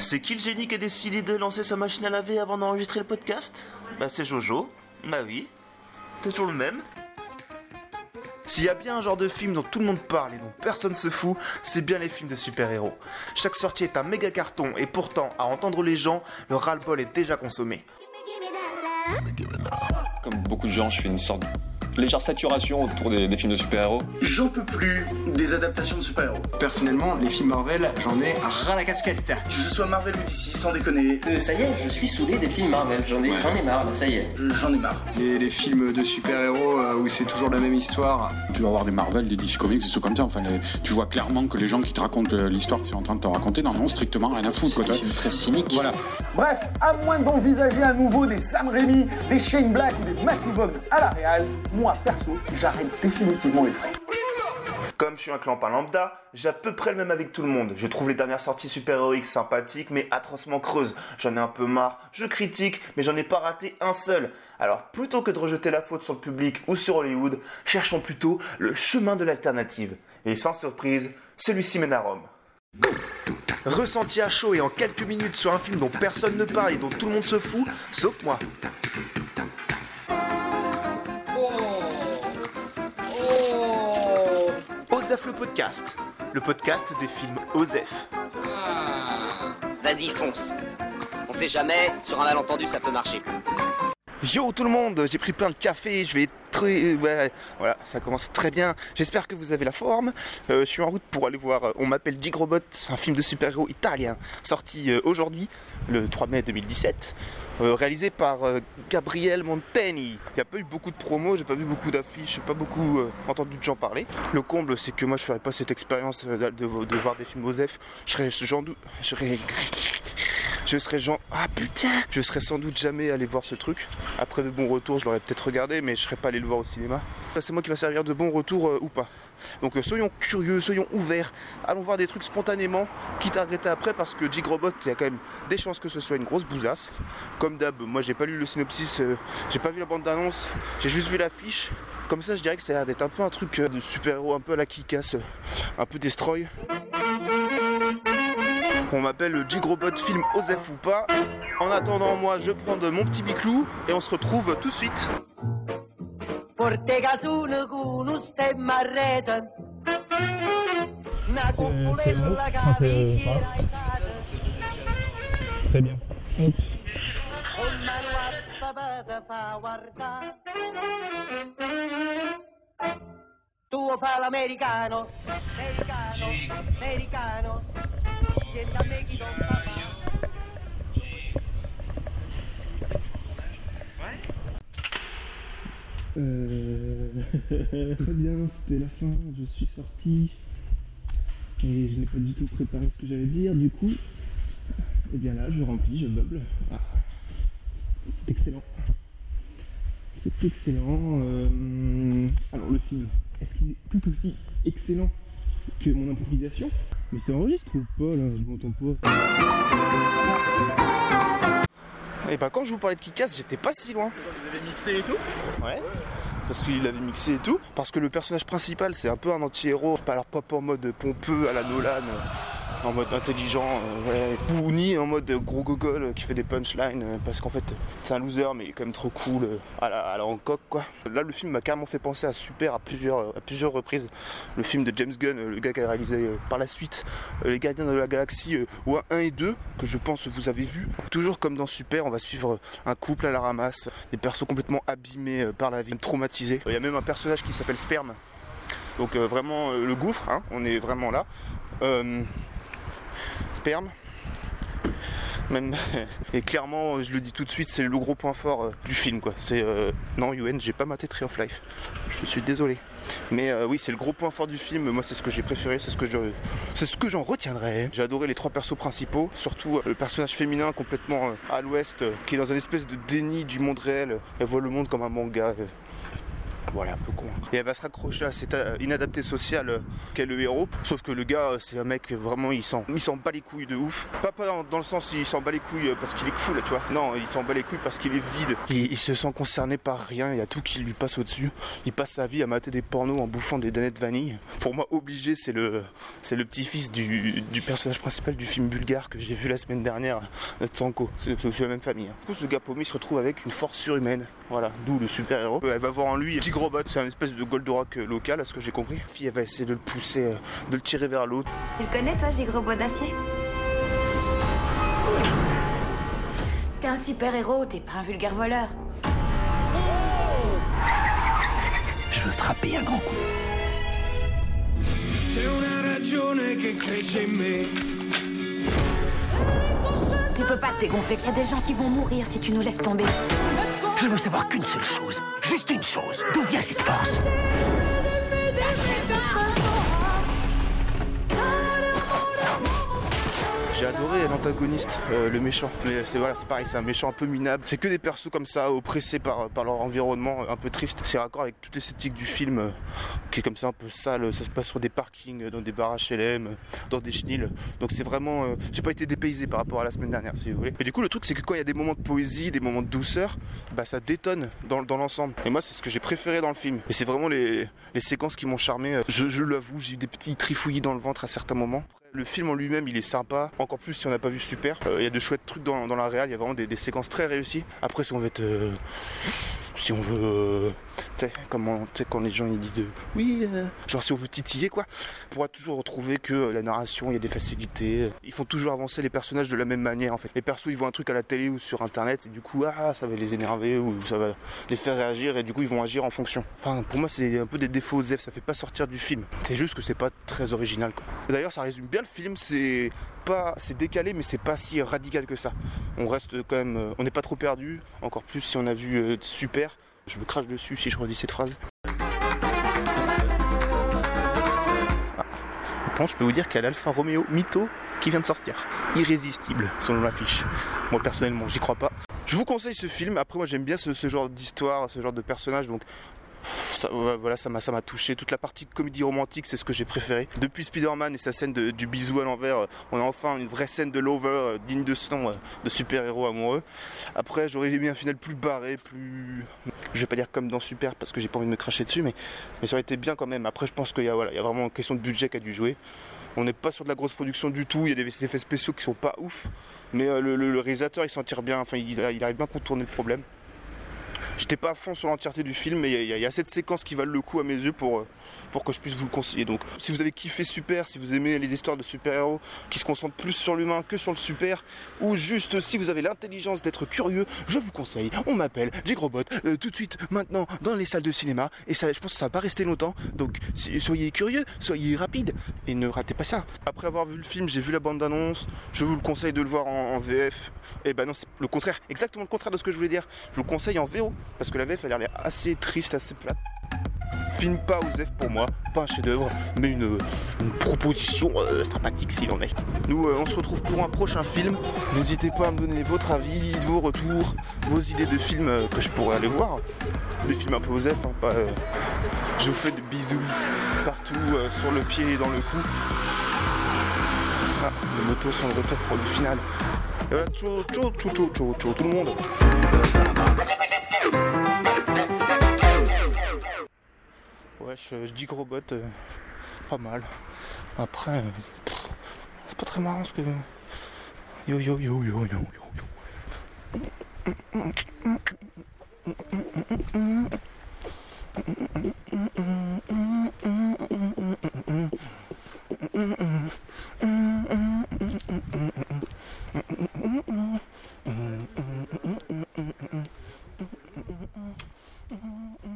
C'est qui le génie qui a décidé de lancer sa machine à laver avant d'enregistrer le podcast? Bah c'est Jojo. Bah oui, t'es toujours le même. S'il y a bien un genre de film dont tout le monde parle et dont personne se fout, c'est bien les films de super-héros. Chaque sortie est un méga carton et pourtant, à entendre les gens, le ras-le-bol est déjà consommé. Comme beaucoup de gens, je fais une sorte de légère saturation autour des films de super-héros. J'en peux plus des adaptations de super-héros. Personnellement, les films Marvel, j'en ai ras la casquette. Que ce soit Marvel ou DC, sans déconner. Ça y est, je suis saoulé des films Marvel. J'en ai marre, bah, ça y est. J'en ai marre. Et les films de super-héros où c'est toujours la même histoire. Tu vas voir des Marvel, des DC Comics, des trucs comme ça. Enfin, tu vois clairement que les gens qui te racontent l'histoire qu'ils sont en train de te raconter n'en ont strictement rien à foutre. C'est un film très cynique. Voilà. Bref, à moins d'envisager à nouveau des Sam Raimi, des Shane Black ou des Matthew Vaughn à la réal, moi perso, j'arrête définitivement les frais. Comme je suis un clampin lambda, j'ai à peu près le même avec tout le monde. Je trouve les dernières sorties super-héroïques sympathiques mais atrocement creuses. J'en ai un peu marre, je critique, mais j'en ai pas raté un seul. Alors plutôt que de rejeter la faute sur le public ou sur Hollywood, cherchons plutôt le chemin de l'alternative. Et sans surprise, celui-ci mène à Rome. Ressenti à chaud et en quelques minutes sur un film dont personne ne parle et dont tout le monde se fout, sauf moi. OZEF le podcast des films OZEF. Vas-y, fonce. On sait jamais, sur un malentendu, ça peut marcher. Yo tout le monde, j'ai pris plein de café, je vais très... Ouais, voilà, ça commence très bien. J'espère que vous avez la forme. Je suis en route pour aller voir On m'appelle Jeeg Robot, un film de super-héros italien, sorti aujourd'hui, le 3 mai 2017. Réalisé par Gabriele Mainetti. Il n'y a pas eu beaucoup de promos, j'ai pas vu beaucoup d'affiches, j'ai pas beaucoup entendu de gens parler. Le comble, c'est que moi je ferais pas cette expérience de voir des films OZEF. Je serais sans doute jamais allé voir ce truc. Après de bons retours, je l'aurais peut-être regardé, mais je serais pas allé le voir au cinéma. Ça, c'est moi qui va servir de bon retour ou pas. Donc soyons curieux, soyons ouverts, allons voir des trucs spontanément, quitte à regretter après, parce que Jeeg Robot, il y a quand même des chances que ce soit une grosse bousasse. Comme d'hab, moi j'ai pas lu le synopsis, j'ai pas vu la bande d'annonce, j'ai juste vu l'affiche. Comme ça, je dirais que ça a l'air d'être un peu un truc de super-héros, un peu à la Kick-Ass, un peu destroy. On m'appelle Jeeg Robot, film OZEF ou pas. En attendant, moi je prends de mon petit biclou et on se retrouve tout de suite. C'est bon. Enfin, c'est pas grave. Très bien. Hop. Tu fai l'americano, americano, siete a me chi don papà. Très bien, c'était la fin, je suis sorti et je n'ai pas du tout préparé ce que j'allais dire, du coup, et bien là je remplis, je meuble. Ah, c'est excellent. C'est excellent. Alors le film, est-ce qu'il est tout aussi excellent que mon improvisation? Mais ça enregistre ou pas là? Je m'entends pas. Et bah quand je vous parlais de Kick-Ass, j'étais pas si loin. Vous avez mixé et tout? Ouais. Parce qu'il avait mixé et tout. Parce que le personnage principal, c'est un peu un anti-héros. Alors pas en mode pompeux à la Nolan, en mode intelligent, ouais, ni en mode gros gogol qui fait des punchlines. Parce qu'en fait, c'est un loser, mais il est quand même trop cool à la Hancock, quoi. Là, le film m'a carrément fait penser à Super à plusieurs reprises. Le film de James Gunn, le gars qui a réalisé par la suite Les Gardiens de la Galaxie, ou 1 et 2, que je pense vous avez vu. Toujours comme dans Super, on va suivre un couple à la ramasse, des persos complètement abîmés par la vie, traumatisés. Il y a même un personnage qui s'appelle Sperme, donc vraiment le gouffre, hein, on est vraiment là. Sperme, même, et clairement, je le dis tout de suite, c'est le gros point fort du film, quoi. C'est non, Yuen, j'ai pas maté Tree of Life, je suis désolé, mais oui, c'est le gros point fort du film. Moi, c'est ce que j'ai préféré, c'est ce que j'en retiendrai. J'ai adoré les trois persos principaux, surtout le personnage féminin complètement à l'ouest, qui est dans une espèce de déni du monde réel. Elle voit le monde comme un manga. Voilà, un peu con. Et elle va se raccrocher à cet inadapté social qu'est le héros. Sauf que le gars, c'est un mec vraiment, il s'en bat les couilles de ouf. Pas dans le sens, il s'en bat les couilles parce qu'il est cool, tu vois. Non, il s'en bat les couilles parce qu'il est vide. Il se sent concerné par rien, il y a tout qui lui passe au-dessus. Il passe sa vie à mater des pornos en bouffant des danettes vanille. Pour moi, obligé, c'est le petit-fils du personnage principal du film bulgare que j'ai vu la semaine dernière, Tsanko. C'est aussi la même famille. Du coup, ce gars paumé se retrouve avec une force surhumaine. Voilà, d'où le super-héros. Elle va voir en lui Jeeg Robot, c'est un espèce de Goldorak local, à ce que j'ai compris. La fille, elle va essayer de le pousser, de le tirer vers l'autre. Tu le connais, toi, Jeeg Robot d'acier? T'es un super-héros, t'es pas un vulgaire voleur. Je veux frapper un grand coup. Tu peux pas te dégonfler, il y a des gens qui vont mourir si tu nous laisses tomber. Je veux savoir qu'une seule chose, juste une chose. D'où vient cette force? J'ai adoré l'antagoniste, le méchant, mais c'est voilà, c'est pareil, c'est un méchant un peu minable. C'est que des persos comme ça, oppressés par leur environnement, un peu triste. C'est raccord avec toute l'esthétique du film, qui est comme ça un peu sale. Ça se passe sur des parkings, dans des bars HLM, dans des chenils. Donc c'est vraiment, j'ai pas été dépaysé par rapport à la semaine dernière, si vous voulez. Mais du coup, le truc, c'est que quand il y a des moments de poésie, des moments de douceur, bah ça détonne dans l'ensemble. Et moi, c'est ce que j'ai préféré dans le film. Et c'est vraiment les séquences qui m'ont charmé. Je l'avoue, j'ai eu des petits trifouillis dans le ventre à certains moments. Le film en lui-même, il est sympa. Encore plus si on n'a pas vu Super. Il y a de chouettes trucs dans la réal. Il y a vraiment des séquences très réussies. Après, si on veut être... tu sais, quand les gens ils disent oui, genre si on veut titiller quoi, on pourra toujours retrouver que la narration, il y a des facilités. Ils font toujours avancer les personnages de la même manière en fait. Les persos ils voient un truc à la télé ou sur internet et du coup ça va les énerver ou ça va les faire réagir et du coup ils vont agir en fonction. Enfin pour moi c'est un peu des défauts OZEF, ça fait pas sortir du film. C'est juste que c'est pas très original quoi. Et d'ailleurs ça résume bien le film, c'est décalé mais c'est pas si radical que ça. On reste quand même, on n'est pas trop perdu, encore plus si on a vu Super. Je me crache dessus si je redis cette phrase. Je peux vous dire qu'il y a l'Alfa Romeo Mito qui vient de sortir. Irrésistible, selon l'affiche. Moi, personnellement, j'y crois pas. Je vous conseille ce film. Après, moi, j'aime bien ce genre d'histoire, ce genre de personnage. Donc, voilà, ça m'a touché. Toute la partie comédie romantique, c'est ce que j'ai préféré. Depuis Spider-Man et sa scène du bisou à l'envers, on a enfin une vraie scène de lover digne de ce nom, de super-héros amoureux. Après, j'aurais aimé un final plus barré, plus... Je vais pas dire comme dans Super parce que j'ai pas envie de me cracher dessus, mais ça aurait été bien quand même. Après, je pense qu'il y a, voilà, il y a vraiment une question de budget qui a dû jouer. On n'est pas sur de la grosse production du tout, il y a des effets spéciaux qui sont pas ouf, mais le réalisateur il s'en tire bien, enfin il arrive bien à contourner le problème. J'étais pas à fond sur l'entièreté du film, mais il y a assez de séquences qui valent le coup à mes yeux pour que je puisse vous le conseiller. Donc, si vous avez kiffé Super, si vous aimez les histoires de super-héros qui se concentrent plus sur l'humain que sur le super, ou juste si vous avez l'intelligence d'être curieux, je vous conseille. On m'appelle Jeeg Robot tout de suite, maintenant, dans les salles de cinéma. Et ça, je pense que ça va pas rester longtemps. Donc, soyez curieux, soyez rapide et ne ratez pas ça. Après avoir vu le film, j'ai vu la bande-annonce. Je vous le conseille de le voir en VF. Et ben non, c'est le contraire, exactement le contraire de ce que je voulais dire. Je vous le conseille en VO. Parce que la VF elle a l'air assez triste, assez plate. Film pas OZEF pour moi, pas un chef-d'œuvre, mais une proposition sympathique s'il en est. Nous on se retrouve pour un prochain film. N'hésitez pas à me donner votre avis, vos retours, vos idées de films que je pourrais aller voir. Des films un peu OZEF, hein, pas. Je vous fais des bisous partout, sur le pied et dans le cou. Ah, les motos sont de retour pour le final. Et voilà, tchou tchou tchou tchou tchou tchou tout le monde. Ouais, je dis gros bot, pas mal. Après, c'est pas très marrant ce que... Yo yo yo yo yo yo.